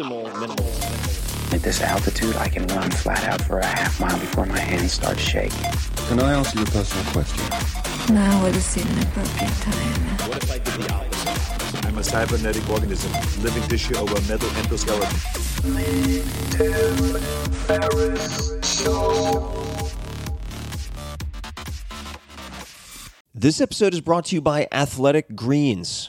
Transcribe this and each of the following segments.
Optimal minimalism. At this altitude, I can run flat out for a half mile before my hands start shaking. Can I ask you a personal question? Now would seem an appropriate time. What if I did the opposite? I'm a cybernetic organism, living tissue over a metal endoskeleton. The Tim Ferriss Show. This episode is brought to you by Athletic Greens.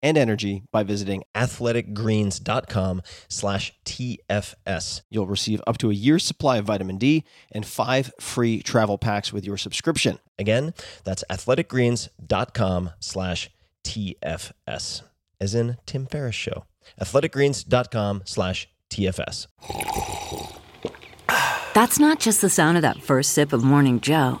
and energy by visiting athleticgreens.com/TFS. You'll receive up to a year's supply of vitamin D and 5 free travel packs with your subscription. Again, that's athleticgreens.com/TFS. As in Tim Ferriss Show. athleticgreens.com/TFS. That's not just the sound of that first sip of Morning Joe.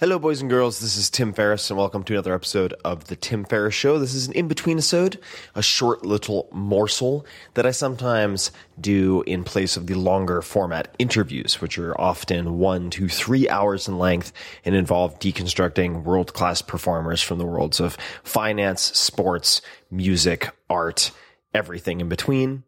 Hello, boys and girls. This is Tim Ferriss, and welcome to another episode of The Tim Ferriss Show. This is an in-between-isode, a short little morsel that I sometimes do in place of the longer format interviews, which are often 1 to 3 hours in length and involve deconstructing world-class performers from the worlds of finance, sports, music, art, everything in between.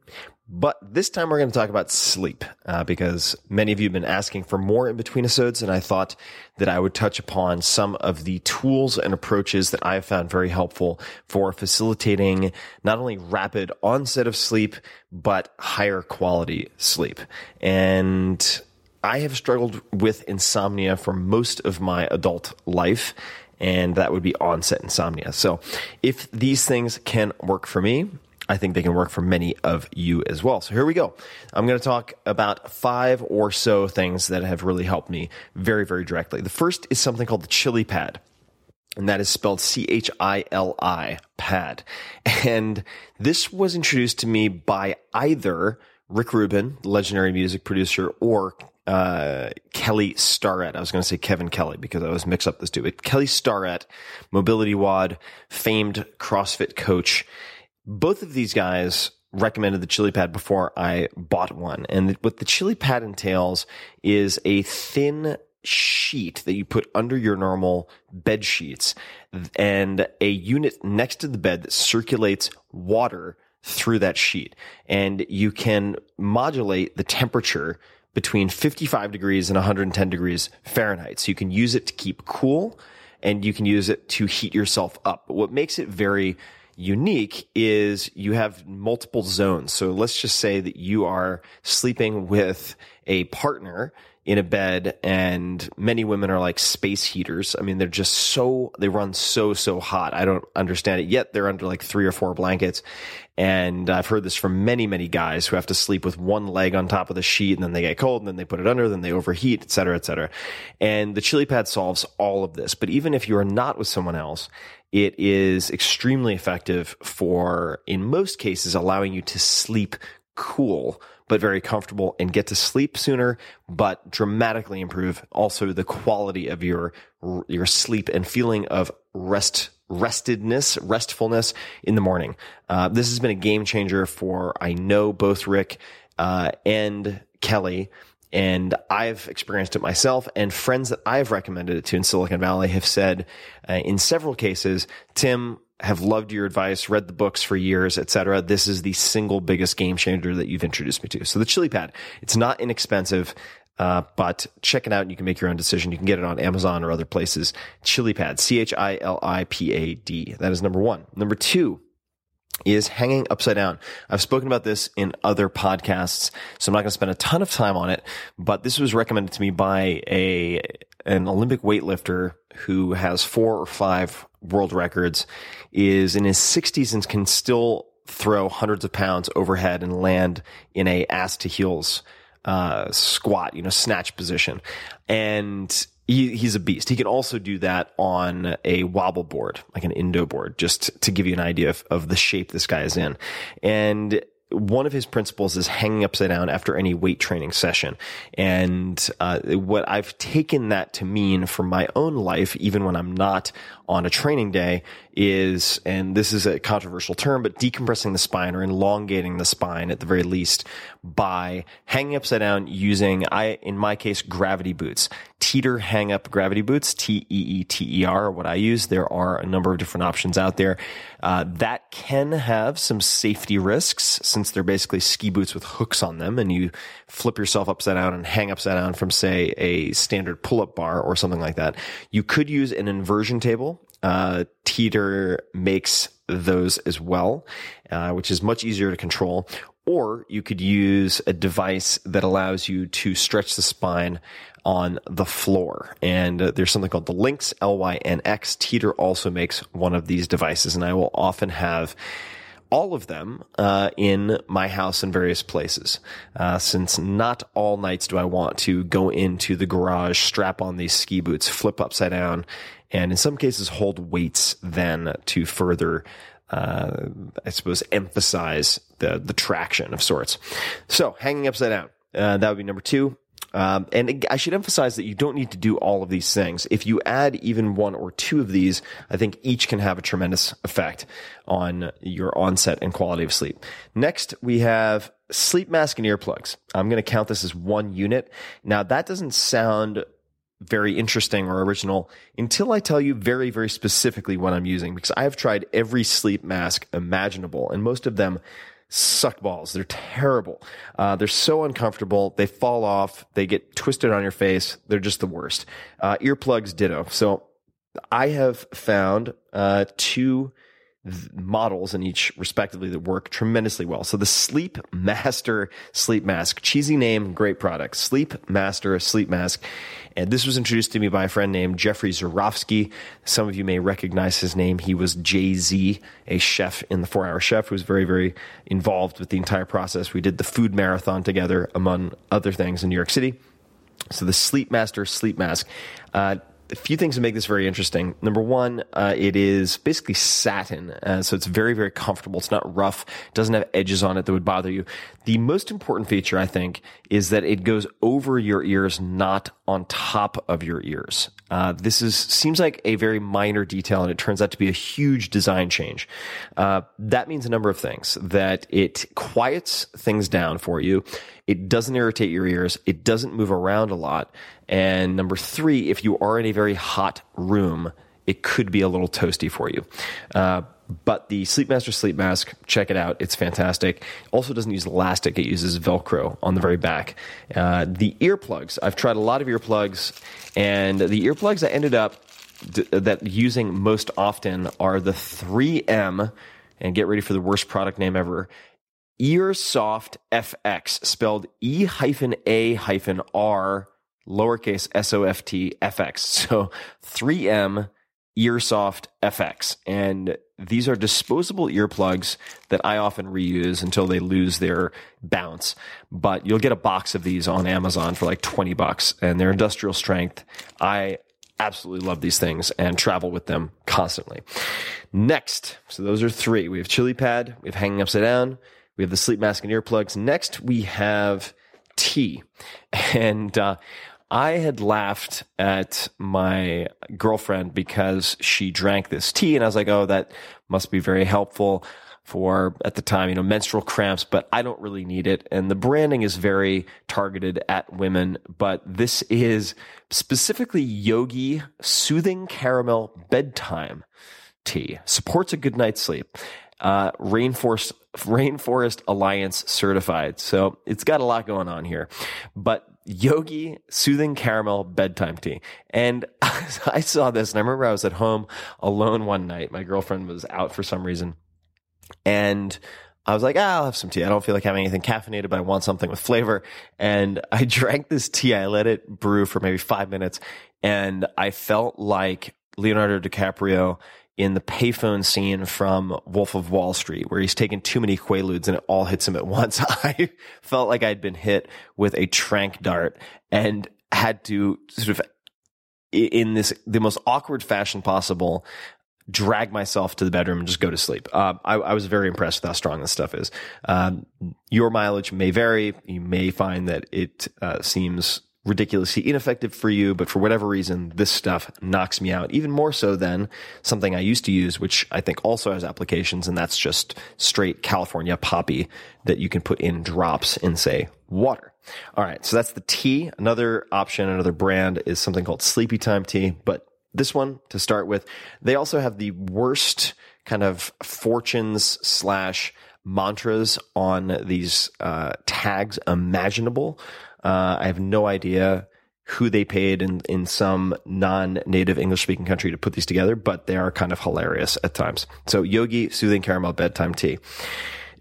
But this time we're going to talk about sleep because many of you have been asking for more in-between-isodes, and I thought that I would touch upon some of the tools and approaches that I have found very helpful for facilitating not only rapid onset of sleep, but higher quality sleep. And I have struggled with insomnia for most of my adult life, and that would be onset insomnia. So if these things can work for me, I think they can work for many of you as well. So here we go. I'm going to talk about 5 or so things that have really helped me very, very directly. The first is something called the ChiliPad, and that is spelled C-H-I-L-I, pad. And this was introduced to me by either Rick Rubin, the legendary music producer, or Kelly Starrett. I was going to say Kevin Kelly because I always mix up those two. But Kelly Starrett, mobility wad, famed CrossFit coach. Both of these guys recommended the ChiliPad before I bought one. And what the ChiliPad entails is a thin sheet that you put under your normal bed sheets and a unit next to the bed that circulates water through that sheet. And you can modulate the temperature between 55 degrees and 110 degrees Fahrenheit. So you can use it to keep cool and you can use it to heat yourself up. But what makes it very unique is you have multiple zones. So let's just say that you are sleeping with a partner in a bed, and many women are like space heaters. I mean, they're just they run so hot. I don't understand it yet. They're under like 3 or 4 blankets. And I've heard this from many, many guys who have to sleep with one leg on top of the sheet, and then they get cold, and then they put it under, then they overheat, et cetera, et cetera. And the ChiliPad solves all of this. But even if you are not with someone else, it is extremely effective for, in most cases, allowing you to sleep cool but very comfortable and get to sleep sooner, but dramatically improve also the quality of your sleep and feeling of restfulness in the morning. This has been a game changer for, I know, both Rick and Kelly. And I've experienced it myself, and friends that I've recommended it to in Silicon Valley have said, in several cases, Tim, have loved your advice, read the books for years, etc. This is the single biggest game changer that you've introduced me to. So the ChiliPad, it's not inexpensive, but check it out and you can make your own decision. You can get it on Amazon or other places. ChiliPad, ChiliPad. That is number one. Number two is hanging upside down. I've spoken about this in other podcasts, so I'm not going to spend a ton of time on it, but this was recommended to me by an Olympic weightlifter who has 4 or 5 world records, is in his 60s and can still throw hundreds of pounds overhead and land in a ass to heels squat, snatch position. And he's a beast. He can also do that on a wobble board, like an indo board, just to give you an idea of the shape this guy is in. And one of his principles is hanging upside down after any weight training session. And what I've taken that to mean for my own life, even when I'm not on a training day, is, and this is a controversial term, but decompressing the spine or elongating the spine at the very least by hanging upside down using, in my case, gravity boots. Teeter hang-up gravity boots, T-E-E-T-E-R, are what I use. There are a number of different options out there. That can have some safety risks, since they're basically ski boots with hooks on them, and you flip yourself upside down and hang upside down from, say, a standard pull-up bar or something like that. You could use an inversion table. Teeter makes those as well, which is much easier to control. Or you could use a device that allows you to stretch the spine on the floor. And there's something called the Lynx, L-Y-N-X. Teeter also makes one of these devices, and I will often have all of them in my house in various places, since not all nights do I want to go into the garage, strap on these ski boots, flip upside down, and in some cases hold weights then to further emphasize the traction of sorts. So hanging upside down, that would be number two. And I should emphasize that you don't need to do all of these things. If you add even one or two of these, I think each can have a tremendous effect on your onset and quality of sleep. Next, we have sleep mask and earplugs. I'm going to count this as one unit. Now, that doesn't sound very interesting or original until I tell you very, very specifically what I'm using, because I have tried every sleep mask imaginable, and most of them suck balls. They're terrible. They're so uncomfortable. They fall off. They get twisted on your face. They're just the worst. Earplugs, ditto. So I have found two models in each respectively that work tremendously well. So the Sleep Master Sleep Mask, cheesy name, great product. Sleep Master Sleep Mask. And this was introduced to me by a friend named Jeffrey Zerofsky. Some of you may recognize his name. He was Jay-Z, a chef in the 4-Hour Chef, who was very, very involved with the entire process. We did the food marathon together, among other things, in New York City. So the Sleep Master Sleep Mask. A few things that make this very interesting. Number one, it is basically satin, so it's very, very comfortable. It's not rough. It doesn't have edges on it that would bother you. The most important feature, I think, is that it goes over your ears, not on top of your ears. This seems like a very minor detail, and it turns out to be a huge design change. That means a number of things. That it quiets things down for you. It doesn't irritate your ears. It doesn't move around a lot. And number three, if you are in a very hot room, it could be a little toasty for you. But the Sleep Master Sleep Mask, check it out. It's fantastic. Also doesn't use elastic. It uses Velcro on the very back. The earplugs, I've tried a lot of earplugs, and the earplugs I ended up using most often are the 3M, and get ready for the worst product name ever, EarSoft FX, spelled E-A-R, lowercase S-O-F-T, FX. So 3M EarSoft FX. And these are disposable earplugs that I often reuse until they lose their bounce. But you'll get a box of these on Amazon for like $20, and they're industrial strength. I absolutely love these things and travel with them constantly. Next, so those are three. We have ChiliPad, we have hanging upside down, We have the sleep mask and earplugs. Next, we have tea. And I had laughed at my girlfriend because she drank this tea, and I was like, oh, that must be very helpful for, at the time, you know, menstrual cramps, but I don't really need it. And the branding is very targeted at women, but this is specifically Yogi Soothing Caramel Bedtime Tea. Supports a good night's sleep. Rainforest Alliance certified. So it's got a lot going on here. But Yogi Soothing Caramel Bedtime Tea. And I saw this, and I remember I was at home alone one night. My girlfriend was out for some reason. And I was like, I'll have some tea. I don't feel like having anything caffeinated, but I want something with flavor. And I drank this tea. I let it brew for maybe 5 minutes. And I felt like Leonardo DiCaprio in the payphone scene from Wolf of Wall Street, where he's taken too many Quaaludes and it all hits him at once. I felt like I'd been hit with a tranq dart and had to sort of, in this the most awkward fashion possible, drag myself to the bedroom and just go to sleep. I was very impressed with how strong this stuff is. Your mileage may vary. You may find that it seems ridiculously ineffective for you, but for whatever reason, this stuff knocks me out even more so than something I used to use, which I think also has applications, and that's just straight California poppy that you can put in drops in, say, water. All right, so that's the tea. Another option, another brand is something called Sleepy Time Tea, but this one, to start with, they also have the worst kind of fortunes / mantras on these tags imaginable. I have no idea who they paid in some non-native English-speaking country to put these together, but they are kind of hilarious at times. So Yogi Soothing Caramel Bedtime Tea.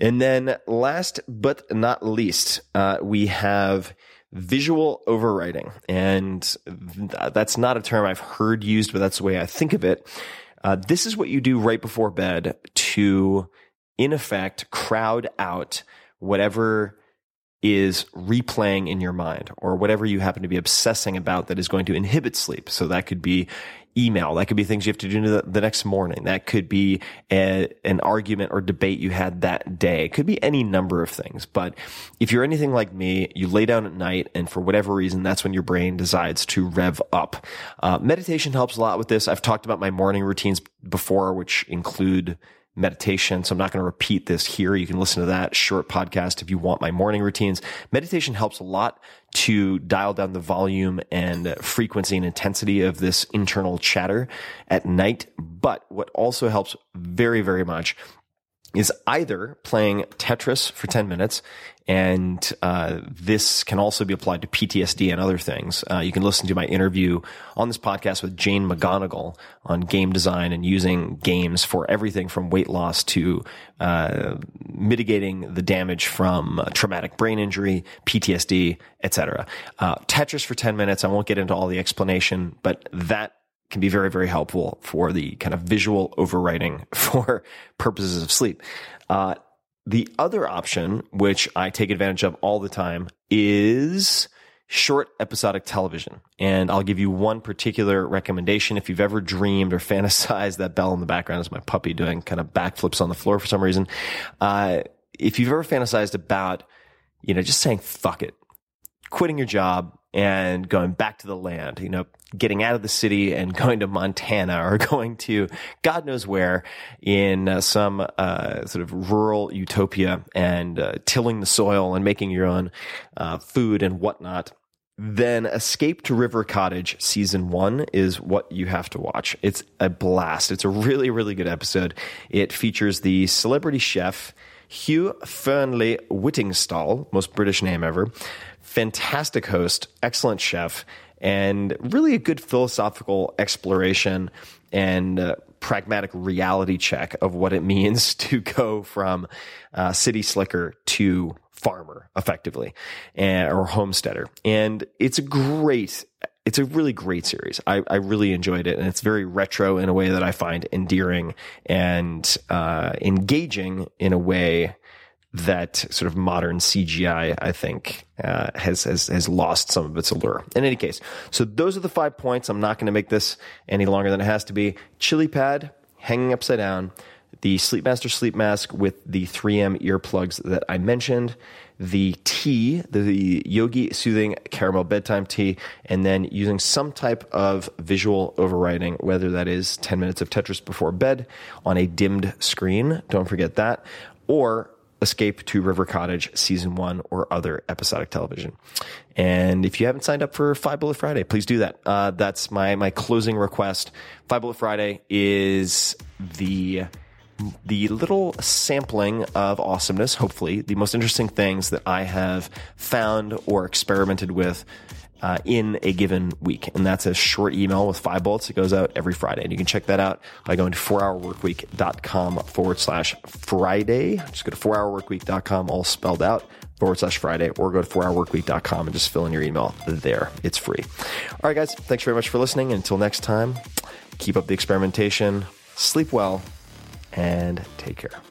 And then last but not least, we have visual overwriting, and that's not a term I've heard used, but that's the way I think of it. This is what you do right before bed to, in effect, crowd out whatever is replaying in your mind or whatever you happen to be obsessing about that is going to inhibit sleep. So that could be email. That could be things you have to do the next morning. That could be an argument or debate you had that day. It could be any number of things. But if you're anything like me, you lay down at night, and for whatever reason, that's when your brain decides to rev up. Meditation helps a lot with this. I've talked about my morning routines before, which include meditation, so I'm not going to repeat this here. You can listen to that short podcast if you want my morning routines. Meditation helps a lot to dial down the volume and frequency and intensity of this internal chatter at night. But what also helps very, very much is either playing Tetris for 10 minutes, and this can also be applied to PTSD and other things. You can listen to my interview on this podcast with Jane McGonigal on game design and using games for everything from weight loss to mitigating the damage from traumatic brain injury, PTSD, etc. Tetris for 10 minutes. I won't get into all the explanation, but that can be very, very helpful for the kind of visual overwriting for purposes of sleep. The other option, which I take advantage of all the time, is short episodic television. And I'll give you one particular recommendation. If you've ever dreamed or fantasized, that bell in the background is my puppy doing kind of backflips on the floor for some reason. If you've ever fantasized about, you know, just saying, fuck it, quitting your job and going back to the land, you know, getting out of the city and going to Montana or going to God knows where in some sort of rural utopia and tilling the soil and making your own food and whatnot, then Escape to River Cottage Season 1 is what you have to watch. It's a blast. It's a really, really good episode. It features the celebrity chef Hugh Fernley Whittingstall, most British name ever, fantastic host, excellent chef, and really a good philosophical exploration and pragmatic reality check of what it means to go from city slicker to farmer, effectively, or homesteader. And it's a really great series. I really enjoyed it, and it's very retro in a way that I find endearing and engaging in a way that sort of modern CGI, I think, has lost some of its allure. In any case, so those are the 5 points. I'm not going to make this any longer than it has to be. ChiliPad, hanging upside down, the Sleep Master Sleep Mask with the 3M earplugs that I mentioned, the tea, the Yogi Soothing Caramel Bedtime Tea, and then using some type of visual overriding, whether that is 10 minutes of Tetris before bed on a dimmed screen, don't forget that, or Escape to River Cottage Season 1 or other episodic television. And if you haven't signed up for Five Bullet Friday, please do that. That's my closing request. Five Bullet Friday is the little sampling of awesomeness, hopefully, the most interesting things that I have found or experimented with in a given week. And that's a short email with 5 bullets. It goes out every Friday. And you can check that out by going to 4hourworkweek.com/Friday. Just go to 4hourworkweek.com, all spelled out, /Friday, or go to 4hourworkweek.com and just fill in your email there. It's free. All right, guys. Thanks very much for listening. Until next time, keep up the experimentation, sleep well, and take care.